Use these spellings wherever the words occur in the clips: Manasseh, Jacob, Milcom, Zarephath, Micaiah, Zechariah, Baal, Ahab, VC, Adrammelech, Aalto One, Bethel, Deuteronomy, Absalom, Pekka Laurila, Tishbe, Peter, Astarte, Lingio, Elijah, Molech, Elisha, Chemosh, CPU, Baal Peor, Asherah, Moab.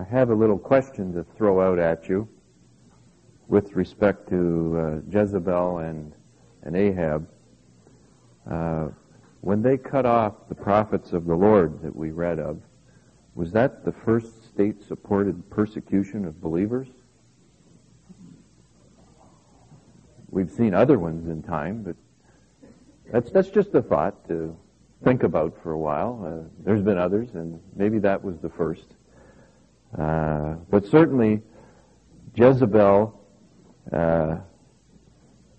I have a little question to throw out at you with respect to Jezebel and Ahab. When they cut off the prophets of the Lord that we read of, was that the first state-supported persecution of believers? We've seen other ones in time, but that's just a thought to think about for a while. There's been others, and maybe that was the first. But certainly, Jezebel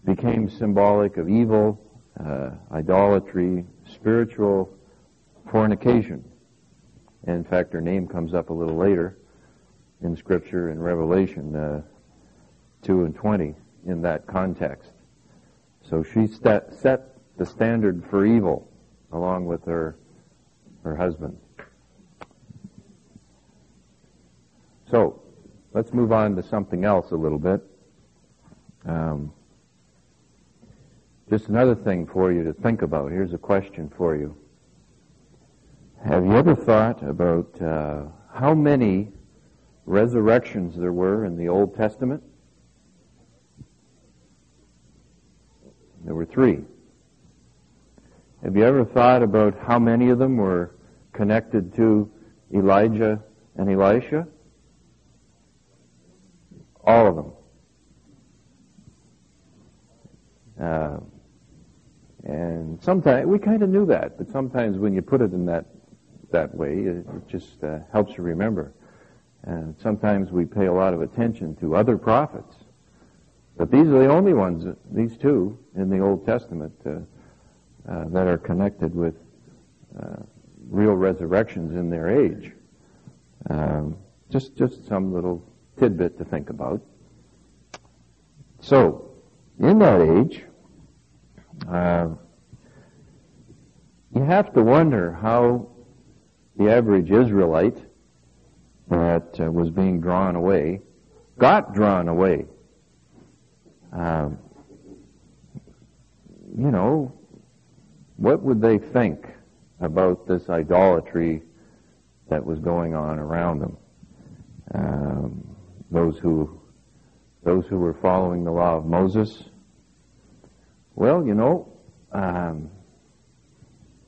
became symbolic of evil, idolatry, spiritual fornication. And in fact, her name comes up a little later in Scripture in Revelation 2 and 20 in that context. So she set the standard for evil along with her husband. So, let's move on to something else a little bit. Just another thing for you to think about. Here's a question for you. Have you ever thought about how many resurrections there were in the Old Testament? There were 3. Have you ever thought about how many of them were connected to Elijah and Elisha? All of them. And sometimes, we kind of knew that, but sometimes when you put it in that way, it just helps you remember. And sometimes we pay a lot of attention to other prophets. But these are the only ones, these 2, in the Old Testament that are connected with real resurrections in their age. Just some little tidbit to think about. So, in that age, you have to wonder how the average Israelite that was being drawn away got drawn away. What would they think about this idolatry that was going on around them? Those who were following the law of Moses. Well,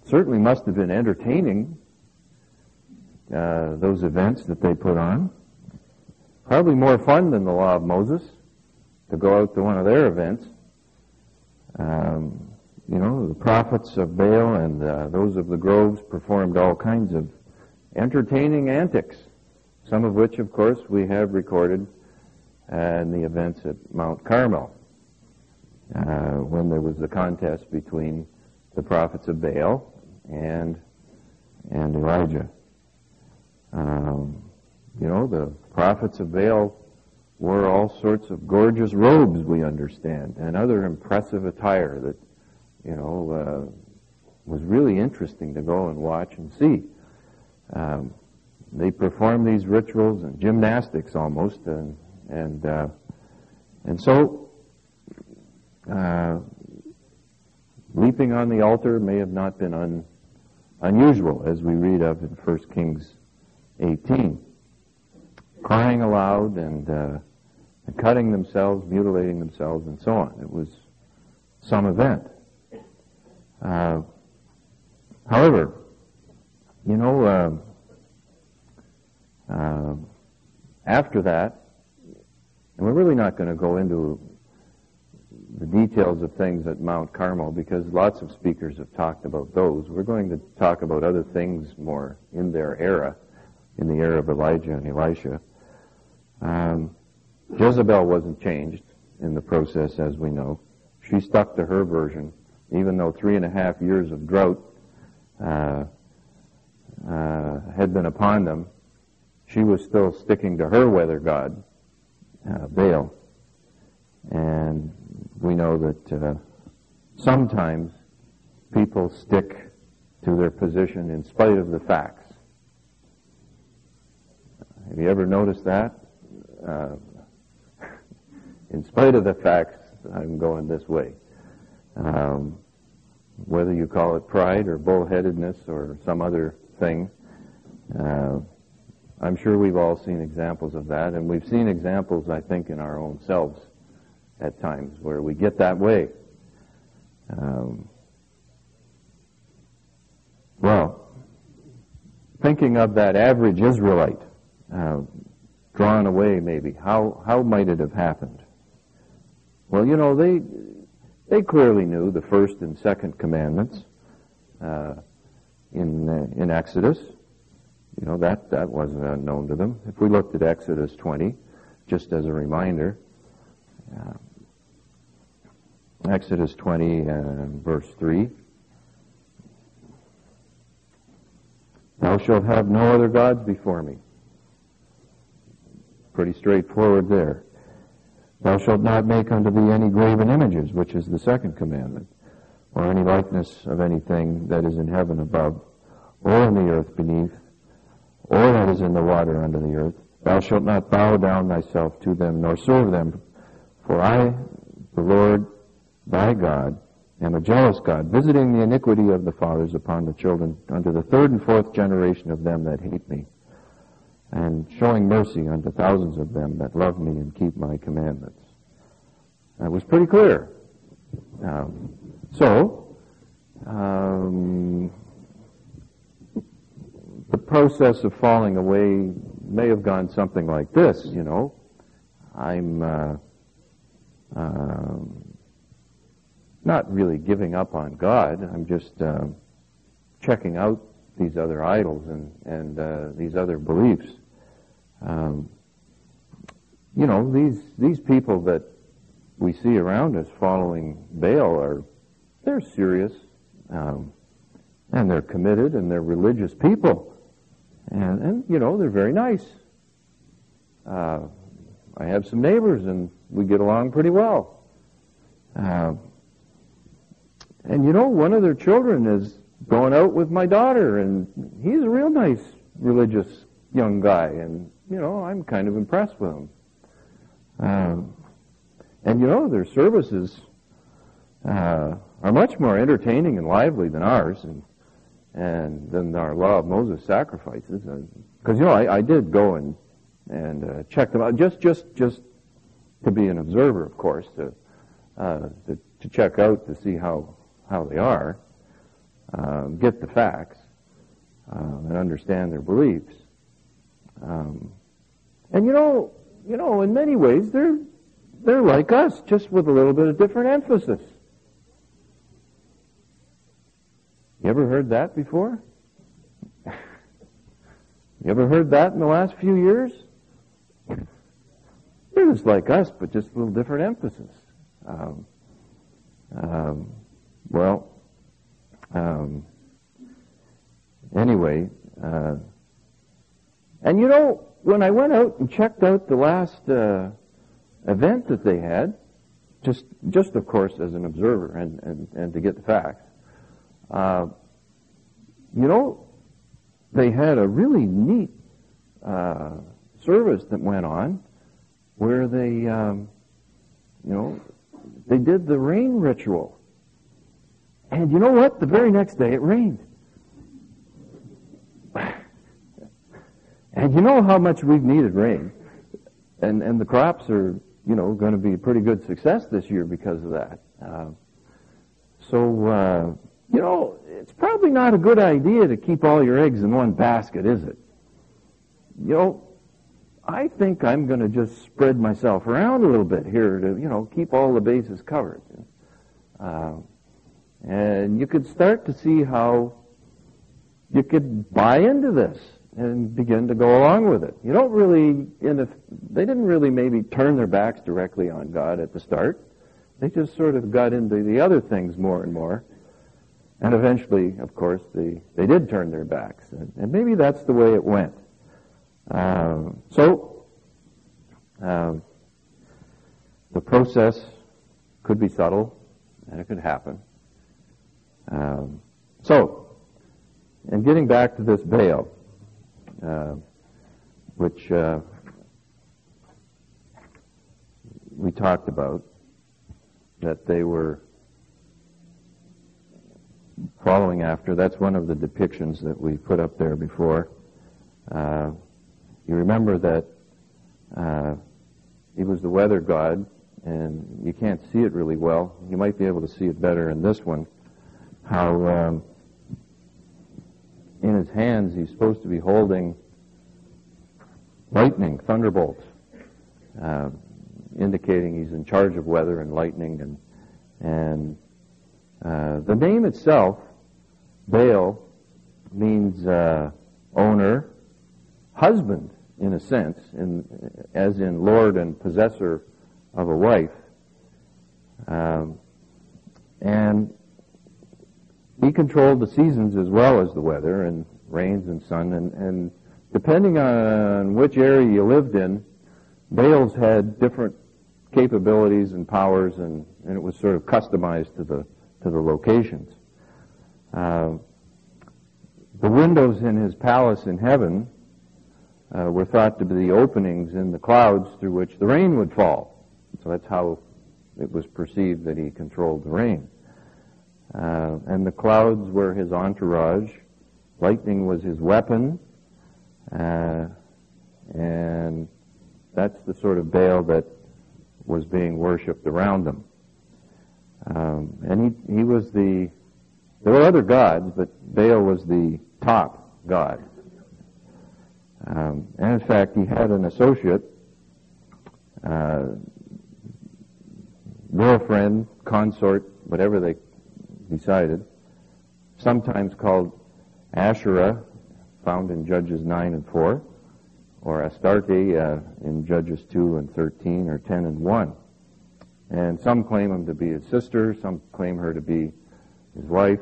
certainly must have been entertaining those events that they put on. Probably more fun than the law of Moses, to go out to one of their events. The prophets of Baal and those of the groves performed all kinds of entertaining antics, some of which, of course, we have recorded in the events at Mount Carmel, when there was the contest between the prophets of Baal and Elijah. The prophets of Baal wore all sorts of gorgeous robes, we understand, and other impressive attire that, was really interesting to go and watch and see. They performed these rituals and gymnastics almost, and so leaping on the altar may have not been unusual, as we read of in 1 Kings 18. Crying aloud and cutting themselves, mutilating themselves, and so on. It was some event. However, after that, and we're really not going to go into the details of things at Mount Carmel because lots of speakers have talked about those. We're going to talk about other things more in their era, in the era of Elijah and Elisha. Jezebel wasn't changed in the process, as we know. She stuck to her version, even though 3.5 years of drought had been upon them. She was still sticking to her weather god, Baal. And we know that sometimes people stick to their position in spite of the facts. Have you ever noticed that? In spite of the facts, I'm going this way. Whether you call it pride or bullheadedness or some other thing, I'm sure we've all seen examples of that, and we've seen examples, I think, in our own selves at times where we get that way. Well, thinking of that average Israelite, drawn away maybe, how might it have happened? Well, you know, they clearly knew the first and second commandments in Exodus. You know, that wasn't unknown to them. If we looked at Exodus 20, just as a reminder, Exodus 20, verse 3, "Thou shalt have no other gods before me." Pretty straightforward there. "Thou shalt not make unto thee any graven images," which is the second commandment, "or any likeness of anything that is in heaven above, or in the earth beneath, or that is in the water under the earth. Thou shalt not bow down thyself to them, nor serve them. For I, the Lord thy God, am a jealous God, visiting the iniquity of the fathers upon the children, unto the third and fourth generation of them that hate me, and showing mercy unto thousands of them that love me and keep my commandments." That was pretty clear. The process of falling away may have gone something like this, you know. I'm not really giving up on God. I'm just checking out these other idols and these other beliefs. You know, these people that we see around us following Baal, they're serious, and they're committed, and they're religious people, and you know, they're very nice. I have some neighbors, and we get along pretty well. And you know, one of their children is going out with my daughter, and he's a real nice, religious young guy, and you know, I'm kind of impressed with him. And you know, their services are much more entertaining and lively than ours, and than our Law of Moses sacrifices. Because you know, I did go and check them out, just to be an observer, of course, to check out to see how they are, get the facts, and understand their beliefs. And you know, in many ways, they're like us, just with a little bit of different emphasis. You ever heard that before? You ever heard that in the last few years? They're just like us, but just a little different emphasis. Anyway, and you know, when I went out and checked out the last event that they had, just of course as an observer and to get the facts, you know, they had a really neat service that went on where they, you know, they did the rain ritual. And you know what? The very next day it rained. And you know how much we've needed rain. And the crops are, you know, going to be a pretty good success this year because of that. You know, it's probably not a good idea to keep all your eggs in one basket, is it? You know, I think I'm going to just spread myself around a little bit here to, you know, keep all the bases covered. And you could start to see how you could buy into this and begin to go along with it. You don't really, they didn't really maybe turn their backs directly on God at the start. They just sort of got into the other things more and more. And eventually, of course, they did turn their backs. And maybe that's the way it went. The process could be subtle, and it could happen. And getting back to this Baal, which we talked about, that they were following after. That's one of the depictions that we put up there before. You remember that he was the weather god, and you can't see it really well. You might be able to see it better in this one, how in his hands he's supposed to be holding lightning, thunderbolts, indicating he's in charge of weather and lightning. And the name itself, Baal, means owner, husband, in a sense, as in lord and possessor of a wife. And he controlled the seasons as well as the weather, and rains and sun, and depending on which area you lived in, Baal's had different capabilities and powers, and it was sort of customized to the locations. The windows in his palace in heaven were thought to be the openings in the clouds through which the rain would fall. So that's how it was perceived that he controlled the rain. And the clouds were his entourage. Lightning was his weapon. And that's the sort of Baal that was being worshipped around him. And he was the... There were other gods, but Baal was the top god. And in fact, he had an associate, girlfriend, consort, whatever they decided, sometimes called Asherah, found in Judges 9 and 4, or Astarte in Judges 2 and 13, or 10 and 1. And some claim him to be his sister, some claim her to be his wife,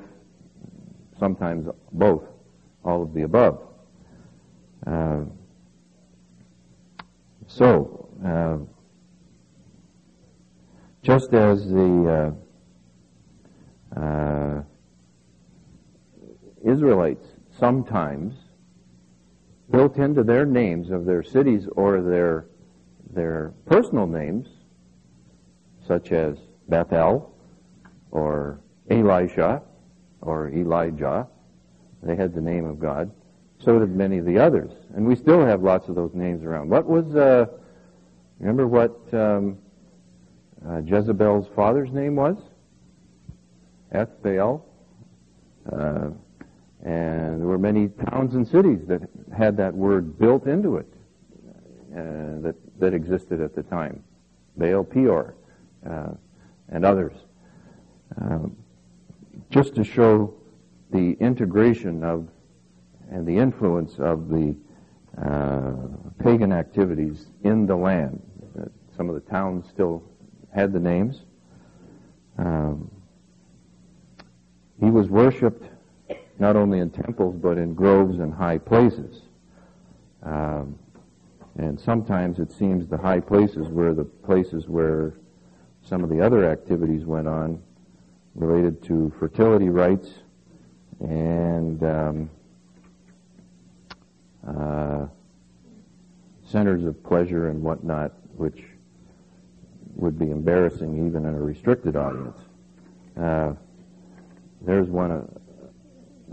sometimes both, all of the above. So just as the Israelites sometimes built into their names of their cities or their personal names, such as Bethel or Elisha or Elijah, they had the name of God. So did many of the others, and we still have lots of those names around. What was, remember what Jezebel's father's name was? Eth-Baal. And there were many towns and cities that had that word built into it, that existed at the time. Baal Peor, and others. Just to show the integration of and the influence of the pagan activities in the land. Some of the towns still had the names. He was worshipped not only in temples but in groves and high places. And sometimes it seems the high places were the places where some of the other activities went on related to fertility rites and centers of pleasure and whatnot, which would be embarrassing even in a restricted audience. There's one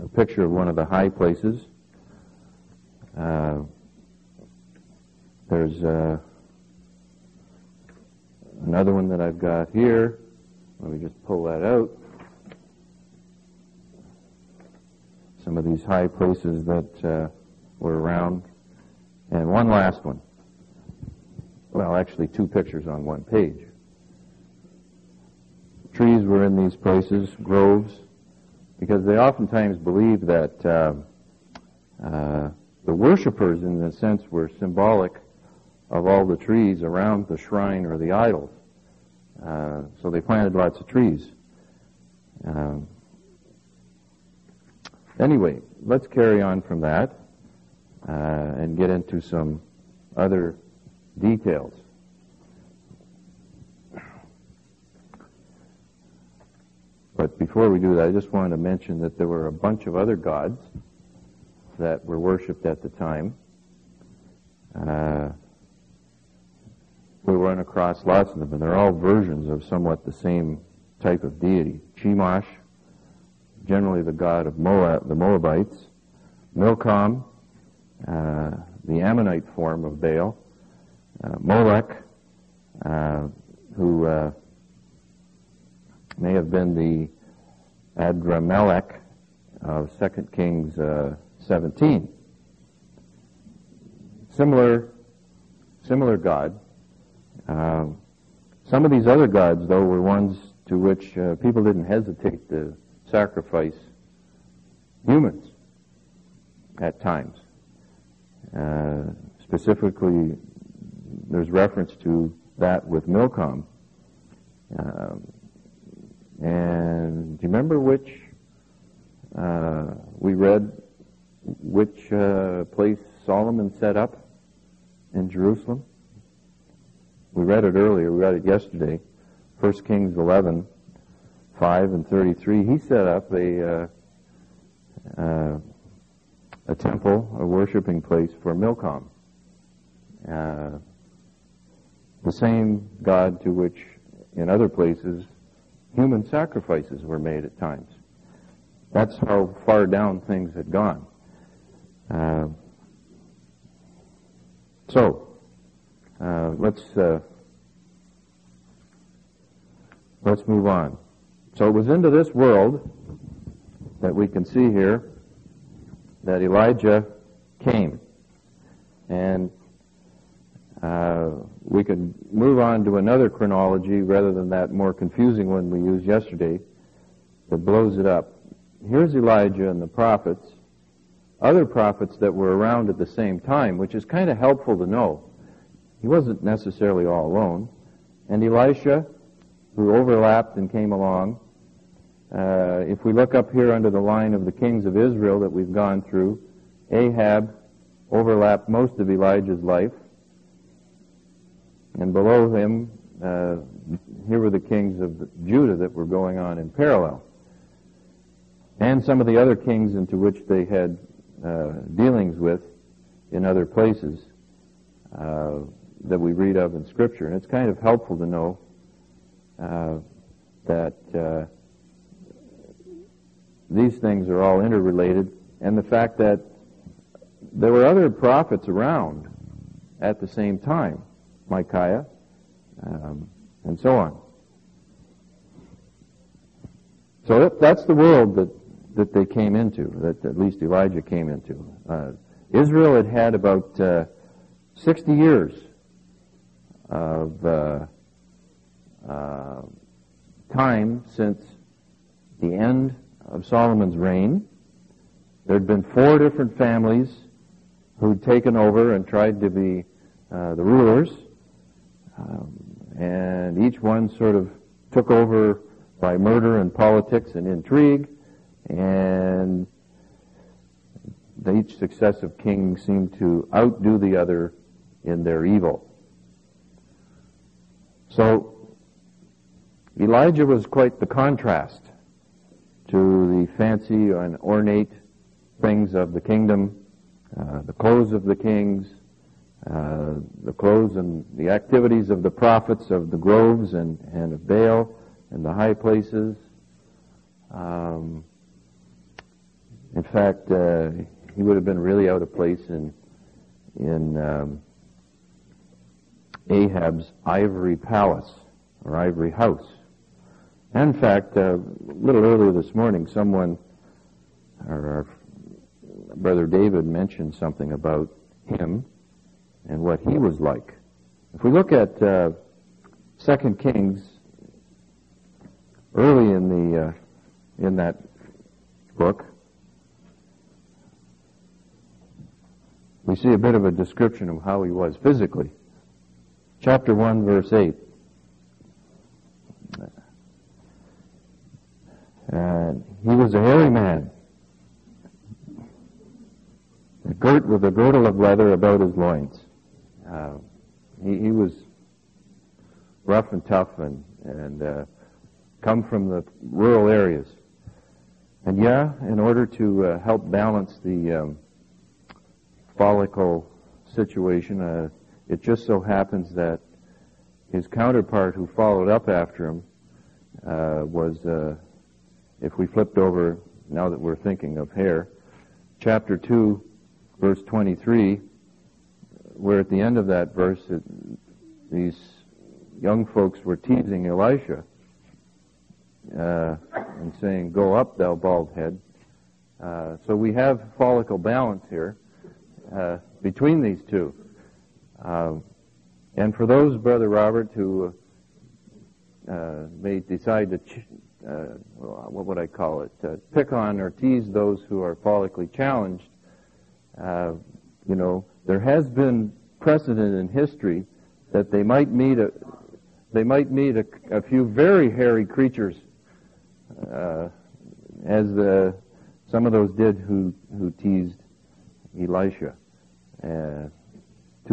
a picture of one of the high places. There's another one that I've got here. Let me just pull that out. Some of these high places that were around. And one last one. Well, actually two pictures on one page. Trees were in these places, groves, because they oftentimes believed that the worshipers, in a sense, were symbolic of all the trees around the shrine or the idols. So they planted lots of trees. Anyway, let's carry on from that. And get into some other details. But before we do that, I just wanted to mention that there were a bunch of other gods that were worshipped at the time. We run across lots of them, and they're all versions of somewhat the same type of deity. Chemosh, generally the god of Moab, the Moabites. Milcom, the Ammonite form of Baal, Molech, who may have been the Adrammelech of 2 Kings 17. Similar god. Some of these other gods, though, were ones to which people didn't hesitate to sacrifice humans at times. Specifically, there's reference to that with Milcom. And do you remember which we read, which place Solomon set up in Jerusalem? We read it earlier. We read it yesterday. 1 Kings 11, 5 and 33. He set up a temple, a worshiping place for Milcom, the same god to which, in other places, human sacrifices were made at times. That's how far down things had gone. So let's move on. So it was into this world that we can see here that Elijah came, and we could move on to another chronology rather than that more confusing one we used yesterday that blows it up. Here's Elijah and the prophets, other prophets that were around at the same time, which is kind of helpful to know. He wasn't necessarily all alone. And Elisha, who overlapped and came along, if we look up here under the line of the kings of Israel that we've gone through, Ahab overlapped most of Elijah's life. And below him, here were the kings of Judah that were going on in parallel. And some of the other kings into which they had dealings with in other places that we read of in Scripture. And it's kind of helpful to know that these things are all interrelated, and the fact that there were other prophets around at the same time, Micaiah, and so on. So that's the world that they came into, that at least Elijah came into. Israel had about 60 years of time since the end of Solomon's reign. There had been 4 different families who'd taken over and tried to be the rulers, and each one sort of took over by murder and politics and intrigue, and each successive king seemed to outdo the other in their evil. So Elijah was quite the contrast to the fancy and ornate things of the kingdom, the clothes of the kings, the clothes and the activities of the prophets of the groves and of Baal and the high places. In fact, he would have been really out of place in Ahab's ivory palace or ivory house. And in fact, a little earlier this morning, our brother David mentioned something about him and what he was like. If we look at 2 Kings, early in the in that book, we see a bit of a description of how he was physically. Chapter 1, verse 8. He was a hairy man, girt with a girdle of leather about his loins. He was rough and tough and come from the rural areas. And in order to help balance the follicle situation, it just so happens that his counterpart who followed up after him was, if we flipped over, now that we're thinking of hair, chapter 2, verse 23, where at the end of that verse, these young folks were teasing Elisha and saying, "Go up, thou bald head." So we have follicle balance here between these two. And for those, Brother Robert, who may decide to, what would I call it, pick on or tease those who are follically challenged, you know, there has been precedent in history that they might meet a few very hairy creatures, as some of those did who teased Elisha, two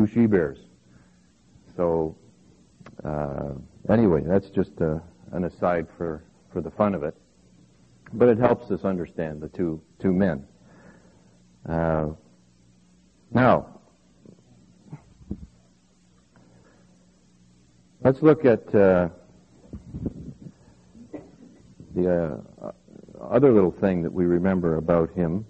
she-bears. So anyway, that's just an aside for the fun of it, but it helps us understand the two men. Now, let's look at the other little thing that we remember about him,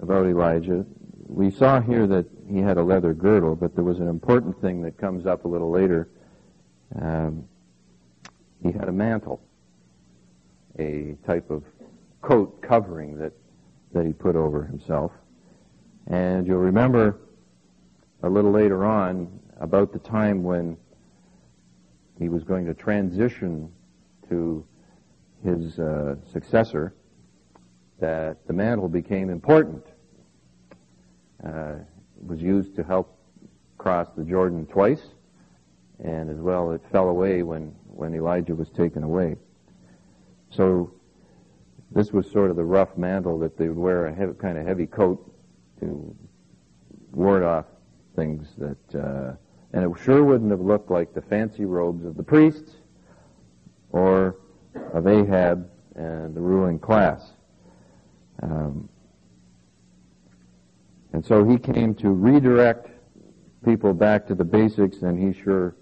about Elijah. We saw here that he had a leather girdle, but there was an important thing that comes up a little later. He had a mantle, a type of coat covering that he put over himself. And you'll remember a little later on about the time when he was going to transition to his successor, that the mantle became important. It was used to help cross the Jordan twice, and as well it fell away when Elijah was taken away. So this was sort of the rough mantle that they would wear, a kind of heavy coat to ward off things that, and it sure wouldn't have looked like the fancy robes of the priests or of Ahab and the ruling class. And so he came to redirect people back to the basics, and he sure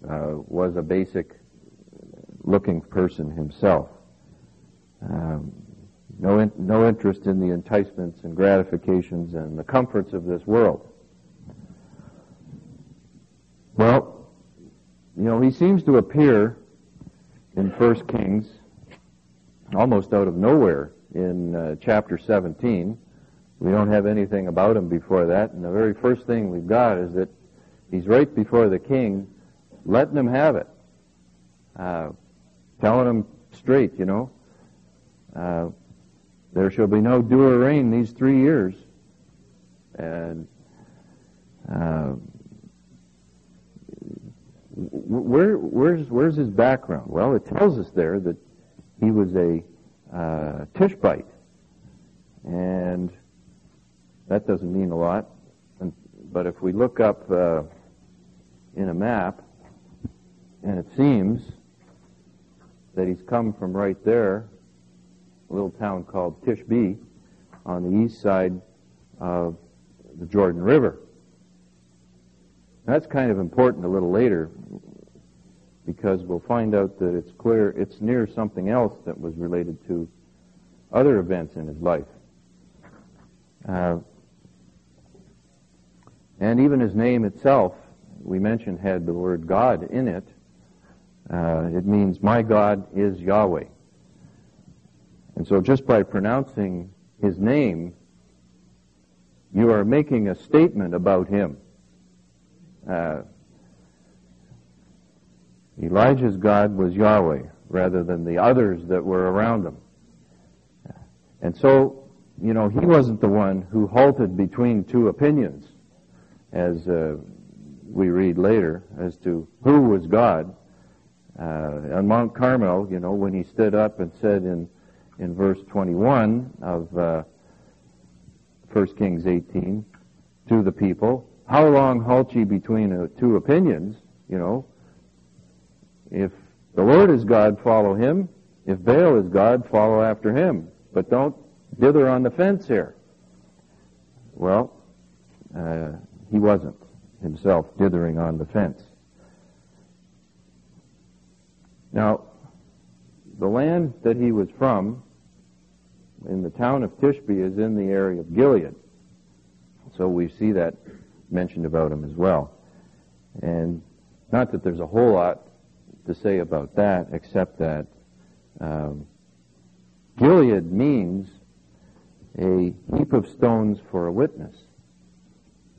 was a basic-looking person himself. No interest in the enticements and gratifications and the comforts of this world. Well, you know, he seems to appear in 1 Kings almost out of nowhere in chapter 17. We don't have anything about him before that, and the very first thing we've got is that he's right before the king, letting him have it, telling him straight, you know, there shall be no dew or rain these 3 years. And where's his background? Well, it tells us there that he was a Tishbite, and that doesn't mean a lot, but if we look up in a map, and it seems that he's come from right there, a little town called Tishbe, on the east side of the Jordan River. Now, that's kind of important a little later, because we'll find out that it's clear it's near something else that was related to other events in his life. And even his name itself, we mentioned, had the word God in it. It means, "My God is Yahweh." And so just by pronouncing his name, you are making a statement about him. Elijah's God was Yahweh, rather than the others that were around him. And so, you know, he wasn't the one who halted between two opinions, as we read later, as to who was God. On Mount Carmel, you know, when he stood up and said in verse 21 of 1 Kings 18 to the people, "How long halt ye between two opinions?" You know, if the Lord is God, follow him. If Baal is God, follow after him. But don't dither on the fence here. Well, he wasn't himself dithering on the fence. Now, the land that he was from, in the town of Tishbe, is in the area of Gilead. So we see that mentioned about him as well. And not that there's a whole lot to say about that, except that Gilead means a heap of stones for a witness.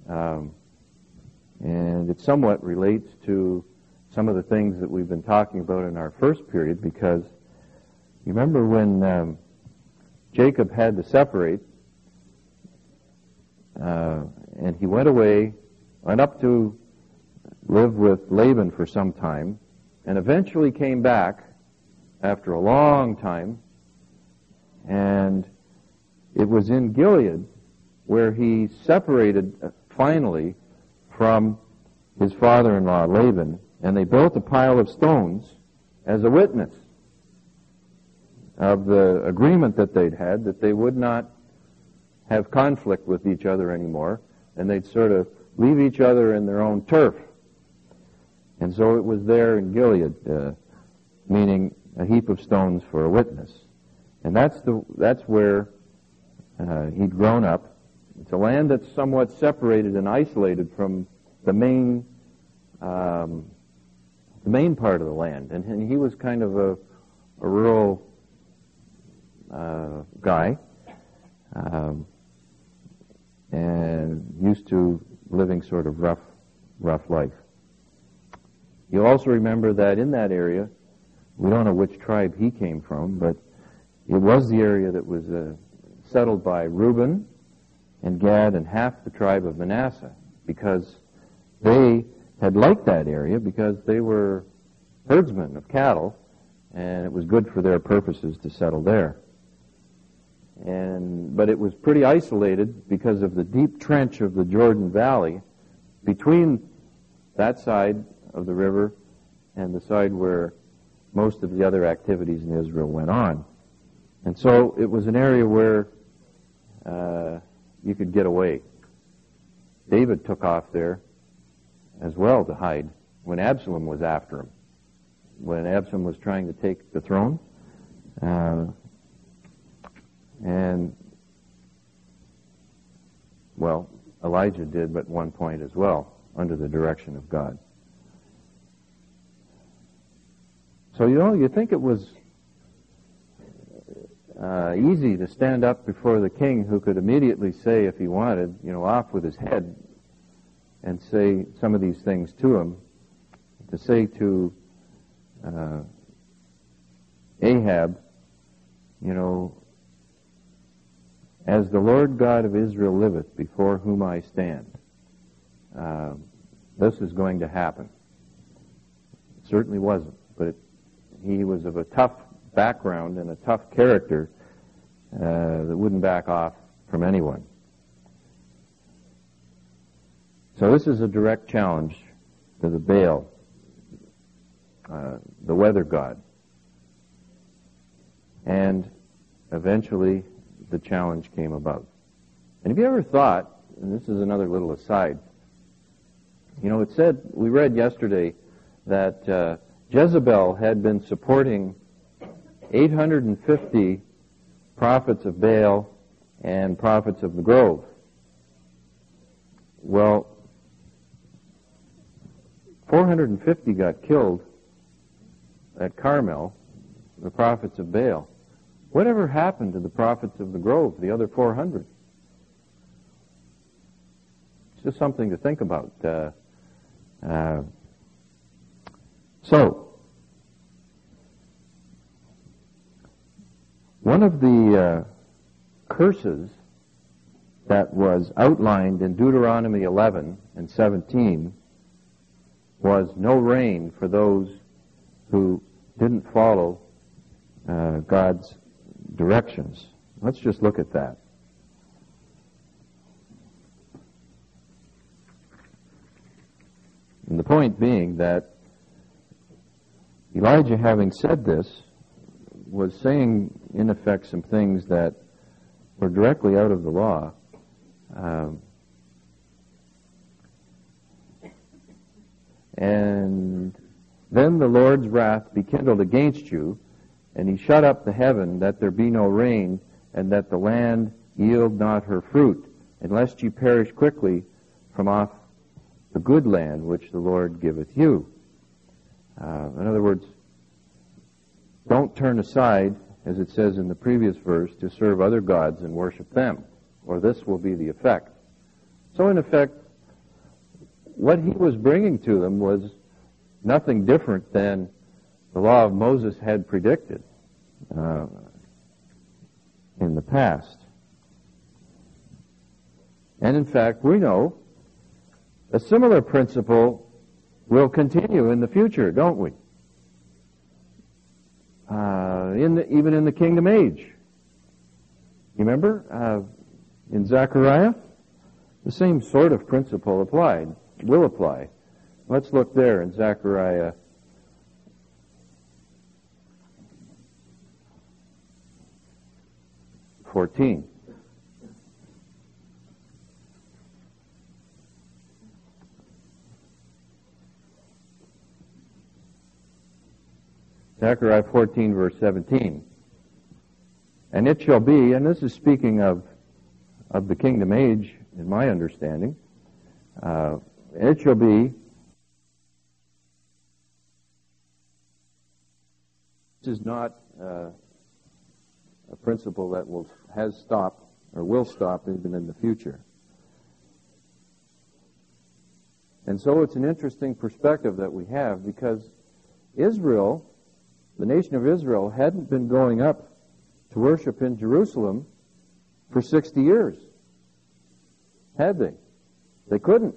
And it somewhat relates to some of the things that we've been talking about in our first period, because you remember when Jacob had to separate, and he went away, went up to live with Laban for some time, and eventually came back after a long time, and it was in Gilead where he separated finally from his father-in-law Laban, and they built a pile of stones as a witness of the agreement that they'd had, that they would not have conflict with each other anymore, and they'd sort of leave each other in their own turf. And so it was there in Gilead, meaning a heap of stones for a witness. And that's where he'd grown up. It's a land that's somewhat separated and isolated from the main part of the land. And he was kind of a rural guy, and used to living sort of rough life. You'll also remember that in that area, we don't know which tribe he came from, but it was the area that was settled by Reuben and Gad and half the tribe of Manasseh, because they had liked that area because they were herdsmen of cattle, and it was good for their purposes to settle there. But it was pretty isolated because of the deep trench of the Jordan Valley between that side of the river and the side where most of the other activities in Israel went on. And so it was an area where you could get away. David took off there as well to hide when Absalom was after him. When Absalom was trying to take the throne, and Elijah did at one point as well, under the direction of God. So, you think it was easy to stand up before the king, who could immediately say, if he wanted, off with his head, and say some of these things to him, to say to Ahab, as the Lord God of Israel liveth, before whom I stand, this is going to happen. It certainly wasn't, but he was of a tough background and a tough character that wouldn't back off from anyone. So this is a direct challenge to the Baal, the weather god. And eventually the challenge came about. And have you ever thought, and this is another little aside, it said, we read yesterday that Jezebel had been supporting 850 prophets of Baal and prophets of the Grove. Well, 450 got killed at Carmel, the prophets of Baal. Whatever happened to the prophets of the Grove, the other 400? It's just something to think about. So, one of the curses that was outlined in Deuteronomy 11 and 17 was no rain for those who didn't follow God's directions. Let's just look at that. And the point being that Elijah, having said this, was saying, in effect, some things that were directly out of the law. And then the Lord's wrath be kindled against you, and he shut up the heaven, that there be no rain, and that the land yield not her fruit, unless ye perish quickly from off the good land which the Lord giveth you. In other words, don't turn aside, as it says in the previous verse, to serve other gods and worship them, or this will be the effect. So in effect, what he was bringing to them was nothing different than the law of Moses had predicted in the past. And in fact, we know a similar principle will continue in the future, don't we? Even in the kingdom age. You remember in Zechariah? The same sort of principle will apply. Let's look there in Zechariah Chapter 14. Zechariah 14, verse 17. And it shall be, and this is speaking of the kingdom age, in my understanding, it shall be, this is not a principle that has stopped or will stop even in the future. And so it's an interesting perspective that we have, because Israel, the nation of Israel, hadn't been going up to worship in Jerusalem for 60 years, had they? They couldn't,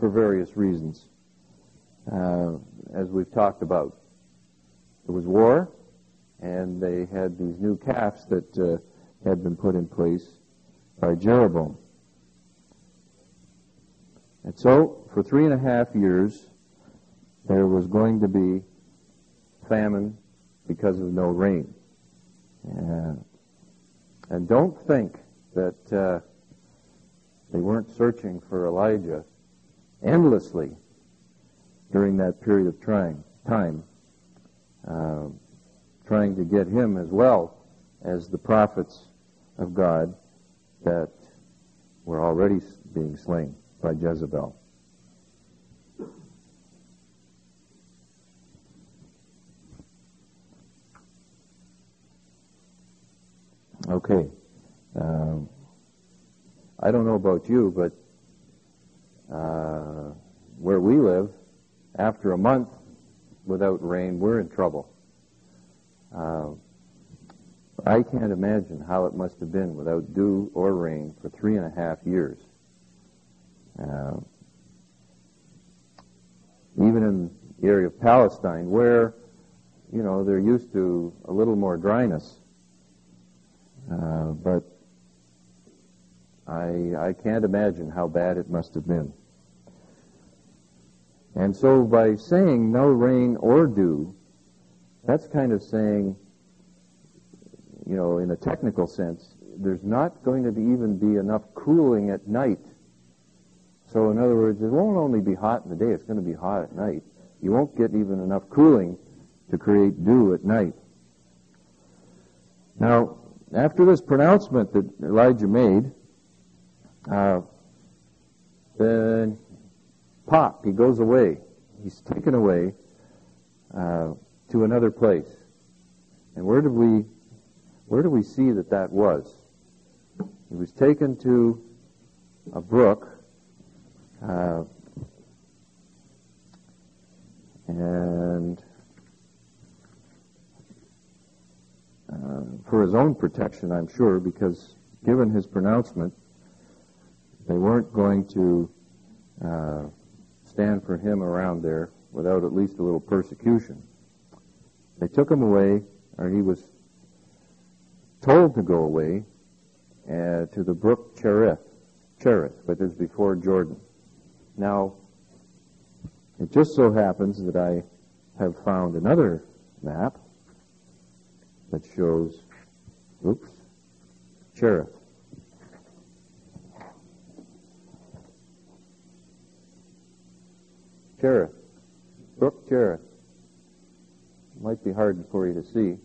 for various reasons, as we've talked about. There was war, and they had these new calves that had been put in place by Jeroboam. And so, for 3.5 years, there was going to be famine because of no rain. And don't think that they weren't searching for Elijah endlessly during that period of time, trying to get him as well as the prophets of God that were already being slain by Jezebel. Okay. I don't know about you, but where we live, after a month without rain, we're in trouble. I can't imagine how it must have been without dew or rain for 3.5 years. Even in the area of Palestine, where, you know, they're used to a little more dryness. But I can't imagine how bad it must have been. And so by saying no rain or dew, that's kind of saying, you know, in a technical sense, there's not going to even be enough cooling at night. So in other words, it won't only be hot in the day, it's going to be hot at night. You won't get even enough cooling to create dew at night. Now, after this pronouncement that Elijah made, then pop, he goes away. He's taken away to another place. And where do we see that was? He was taken to a brook, and for his own protection, I'm sure, because given his pronouncement, they weren't going to stand for him around there without at least a little persecution. They took him away, or he was told to go away to the brook Cherith, but it was before Jordan. Now, it just so happens that I have found another map that shows, Cherith. Cherith, brook Cherith. Might be hard for you to see.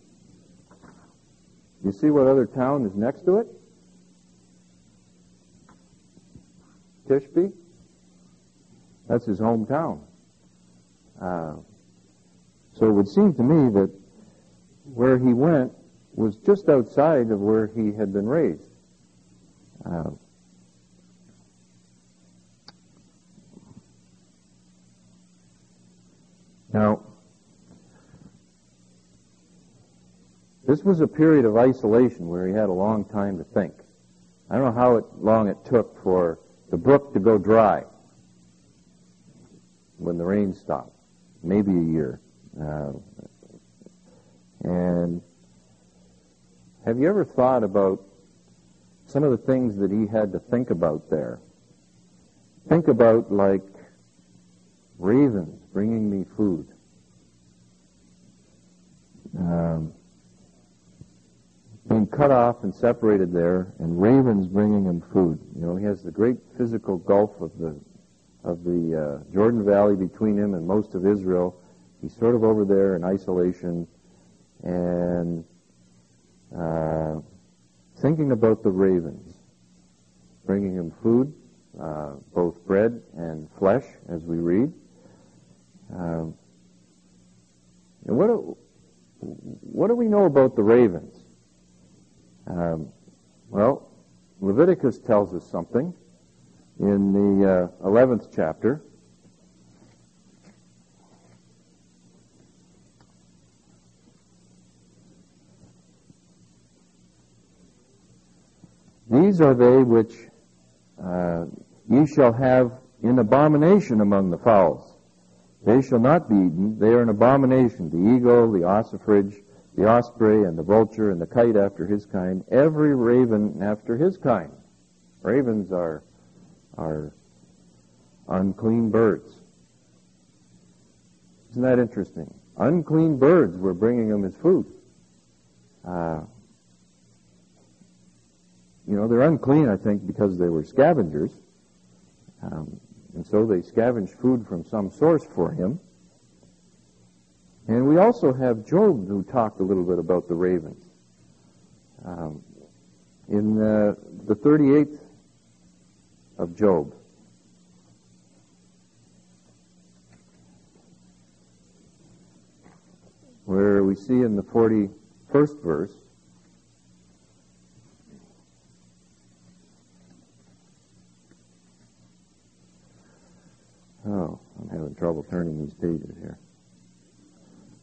You see what other town is next to it? Tishbe? That's his hometown. So it would seem to me that where he went was just outside of where he had been raised. Now, this was a period of isolation where he had a long time to think. I don't know how long it took for the brook to go dry when the rain stopped, maybe a year. And have you ever thought about some of the things that he had to think about there? Think about, like, ravens bringing me food. Being cut off and separated there, and ravens bringing him food. You know, he has the great physical gulf of the Jordan Valley between him and most of Israel. He's sort of over there in isolation, and thinking about the ravens bringing him food, both bread and flesh, as we read. And what do we know about the ravens? Well, Leviticus tells us something in the 11th chapter. These are they which ye shall have in abomination among the fowls. They shall not be eaten. They are an abomination. The eagle, the ossifrage, the osprey, and the vulture, and the kite after his kind, every raven after his kind. Ravens are unclean birds. Isn't that interesting? Unclean birds were bringing him his food. You know, they're unclean, I think, because they were scavengers. And so they scavenged food from some source for him. And we also have Job, who talked a little bit about the ravens. In the 38th of Job. Where we see in the 41st verse, oh, I'm having trouble turning these pages here.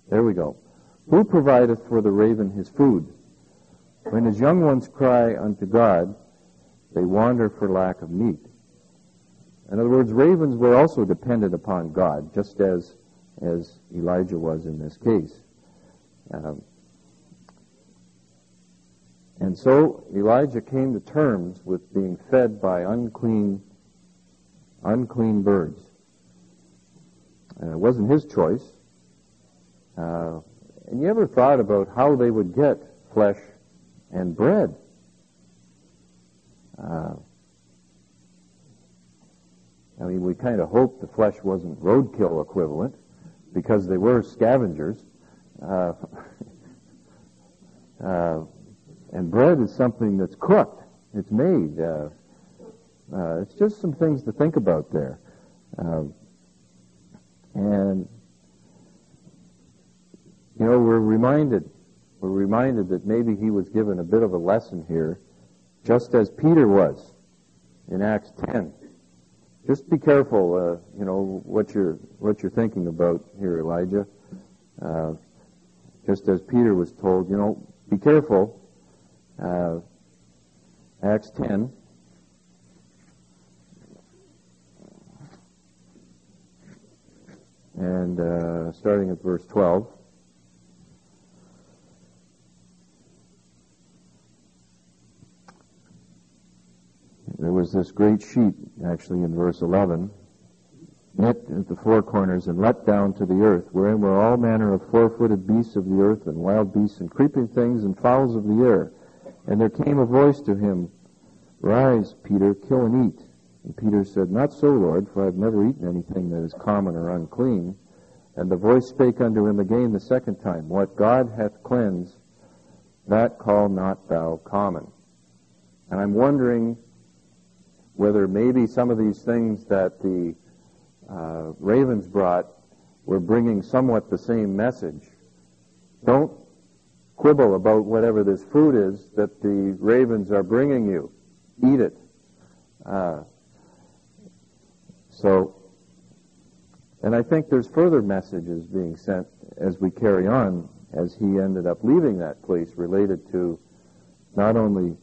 There we go. Who provideth for the raven his food? When his young ones cry unto God, they wander for lack of meat. In other words, ravens were also dependent upon God, just as Elijah was in this case. And so Elijah came to terms with being fed by unclean birds. And it wasn't his choice. And you ever thought about how they would get flesh and bread? I mean, we kind of hoped the flesh wasn't roadkill equivalent, because they were scavengers. And bread is something that's cooked. It's made. It's just some things to think about there. And, you know, we're reminded that maybe he was given a bit of a lesson here, just as Peter was in Acts 10. Just be careful, you know, what you're thinking about here, Elijah. Just as Peter was told, you know, be careful. Acts 10. And starting at verse 12. There was this great sheet, actually, in verse 11, knit at the four corners and let down to the earth, wherein were all manner of four-footed beasts of the earth, and wild beasts, and creeping things, and fowls of the air. And there came a voice to him, Rise, Peter, kill and eat. And Peter said, Not so, Lord, for I have never eaten anything that is common or unclean. And the voice spake unto him again the second time, What God hath cleansed, that call not thou common. And I'm wondering whether maybe some of these things that the ravens brought were bringing somewhat the same message. Don't quibble about whatever this food is that the ravens are bringing you. Eat it. And I think there's further messages being sent as we carry on, as he ended up leaving that place, related to not only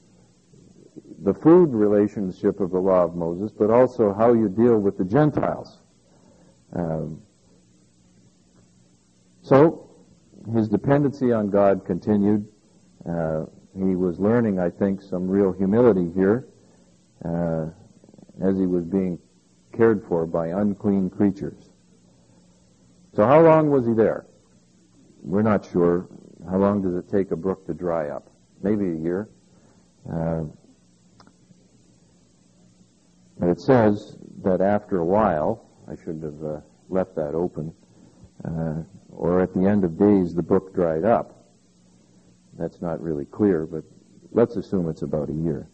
the food relationship of the law of Moses, but also how you deal with the Gentiles. So his dependency on God continued. He was learning, I think, some real humility here as he was being cared for by unclean creatures. So how long was he there? We're not sure. How long does it take a brook to dry up? Maybe a year. But it says that after a while, I should have left that open, or at the end of days, the brook dried up. That's not really clear, but let's assume it's about a year.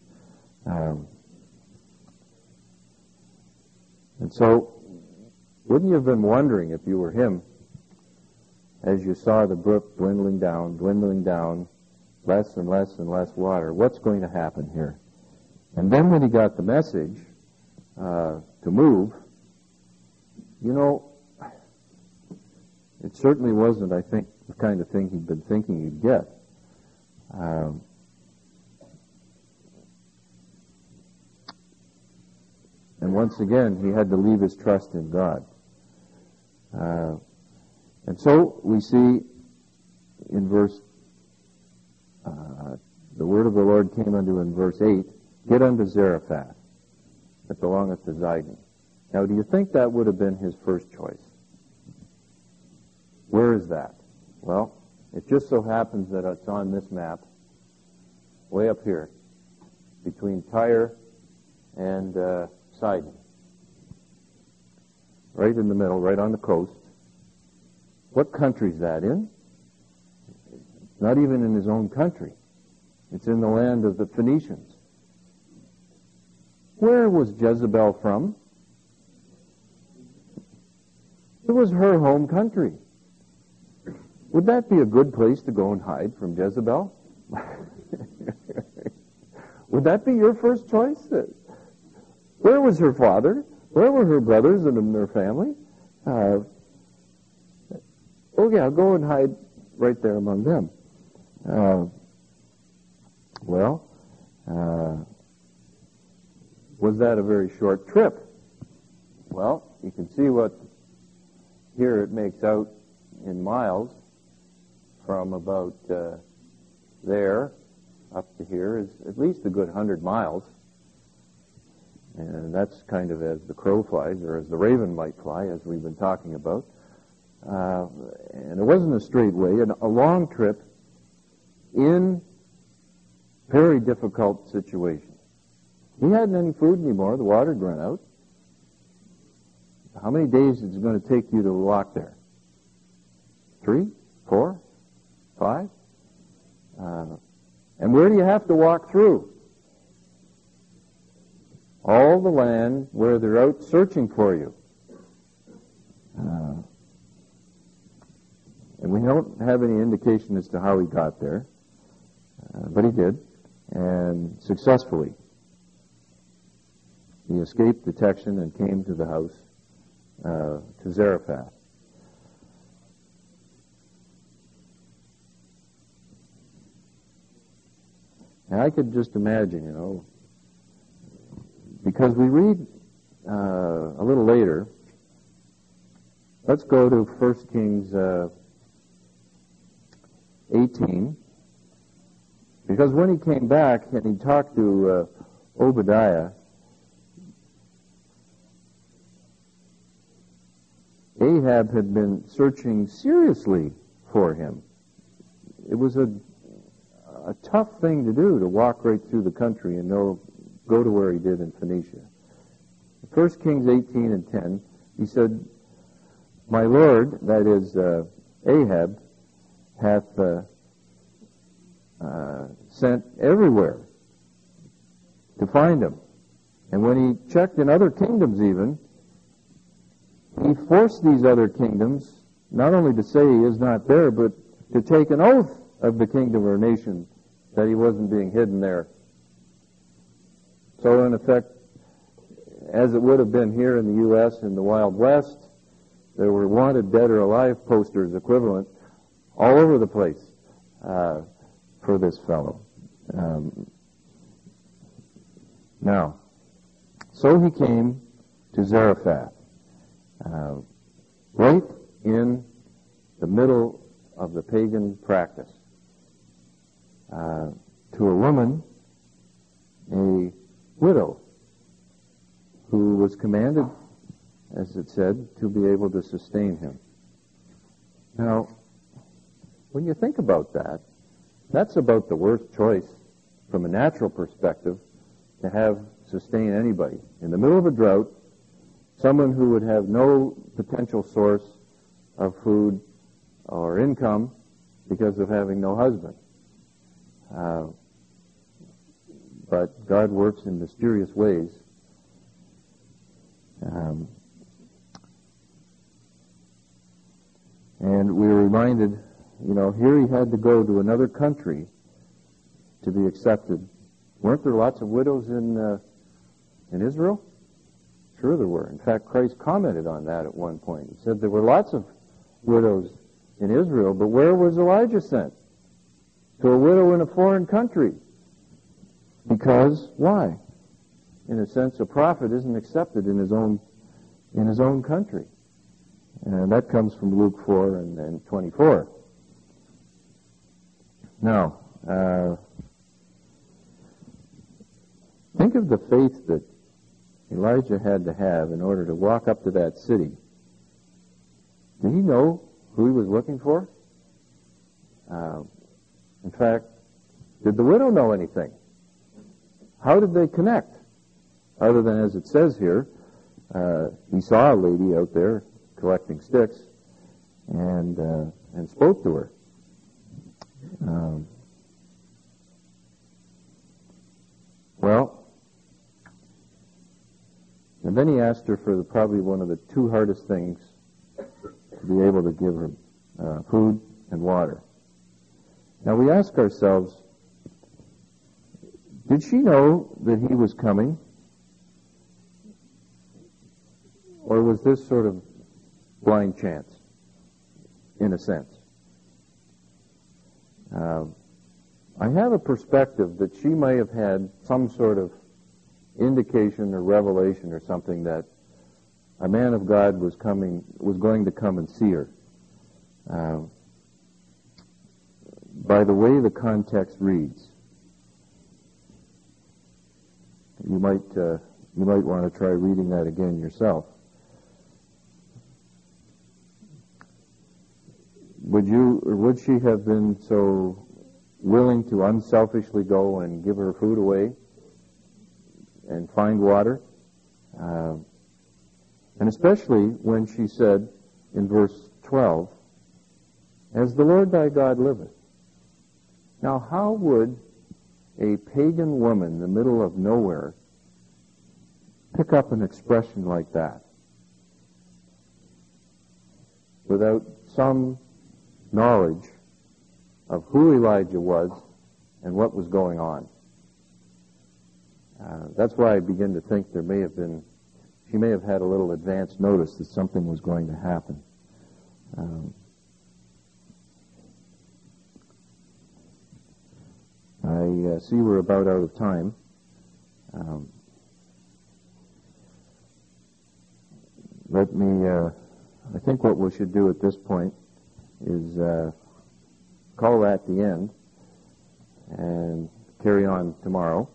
And so, wouldn't you have been wondering if you were him, as you saw the brook dwindling down, less and less and less water, what's going to happen here? And then when he got the message to move, you know, it certainly wasn't, I think, the kind of thing he'd been thinking he'd get. And once again, he had to leave his trust in God. And so we see in verse, the word of the Lord came unto him in verse 8, get unto Zarephath, that belongeth to Zidon. Now, do you think that would have been his first choice? Where is that? Well, it just so happens that it's on this map, way up here, between Tyre and Sidon. Right in the middle, right on the coast. What country's that in? It's not even in his own country. It's in the land of the Phoenicians. Where was Jezebel from? It was her home country. Would that be a good place to go and hide from Jezebel? Would that be your first choice? Where was her father? Where were her brothers and their family? I'll go and hide right there among them. Was that a very short trip? Well, you can see what here it makes out in miles from about there up to here is at least a good 100 miles. And that's kind of as the crow flies, or as the raven might fly, as we've been talking about. And it wasn't a straight way, a long trip in very difficult situation. He hadn't any food anymore. The water had run out. How many days is it going to take you to walk there? 3, 4, 5? And where do you have to walk through? All the land where they're out searching for you. And we don't have any indication as to how he got there, but he did, and successfully. He escaped detection and came to the house, to Zarephath. And I could just imagine, you know, because we read a little later. Let's go to 1 Kings 18. Because when he came back and he talked to Obadiah, Ahab had been searching seriously for him. It was a tough thing to do, to walk right through the country and go to where he did in Phoenicia. 1 Kings 18 and 10, he said, my lord, that is Ahab, hath sent everywhere to find him. And when he checked in other kingdoms even, he forced these other kingdoms not only to say he is not there, but to take an oath of the kingdom or nation that he wasn't being hidden there. So in effect, as it would have been here in the U.S. in the Wild West, there were wanted dead or alive posters equivalent all over the place for this fellow. Now, so he came to Zarephath, right in the middle of the pagan practice, to a woman, a widow, who was commanded, as it said, to be able to sustain him. Now, when you think about that, that's about the worst choice from a natural perspective to have sustain anybody. In the middle of a drought, someone who would have no potential source of food or income because of having no husband. But God works in mysterious ways. And we were reminded, you know, here he had to go to another country to be accepted. Weren't there lots of widows in Israel? Sure there were. In fact, Christ commented on that at one point. He said there were lots of widows in Israel, but where was Elijah sent? To a widow in a foreign country. Because, why? In a sense, a prophet isn't accepted in his own country. And that comes from Luke 4 and 24. Now, think of the faith that Elijah had to have in order to walk up to that city. Did he know who he was looking for? In fact, did the widow know anything? How did they connect? Other than, as it says here, he saw a lady out there collecting sticks and spoke to her. And then he asked her for probably one of the two hardest things, to be able to give her food and water. Now we ask ourselves, did she know that he was coming? Or was this sort of blind chance, in a sense? I have a perspective that she may have had some sort of indication or revelation or something that a man of God was going to come and see her. By the way the context reads, you might want to try reading that again yourself. Would she have been so willing to unselfishly go and give her food away and find water? And especially when she said in verse 12, "As the Lord thy God liveth." Now, how would a pagan woman in the middle of nowhere pick up an expression like that without some knowledge of who Elijah was and what was going on? That's why I begin to think she may have had a little advance notice that something was going to happen. I see we're about out of time. I think what we should do at this point is call that the end and carry on tomorrow.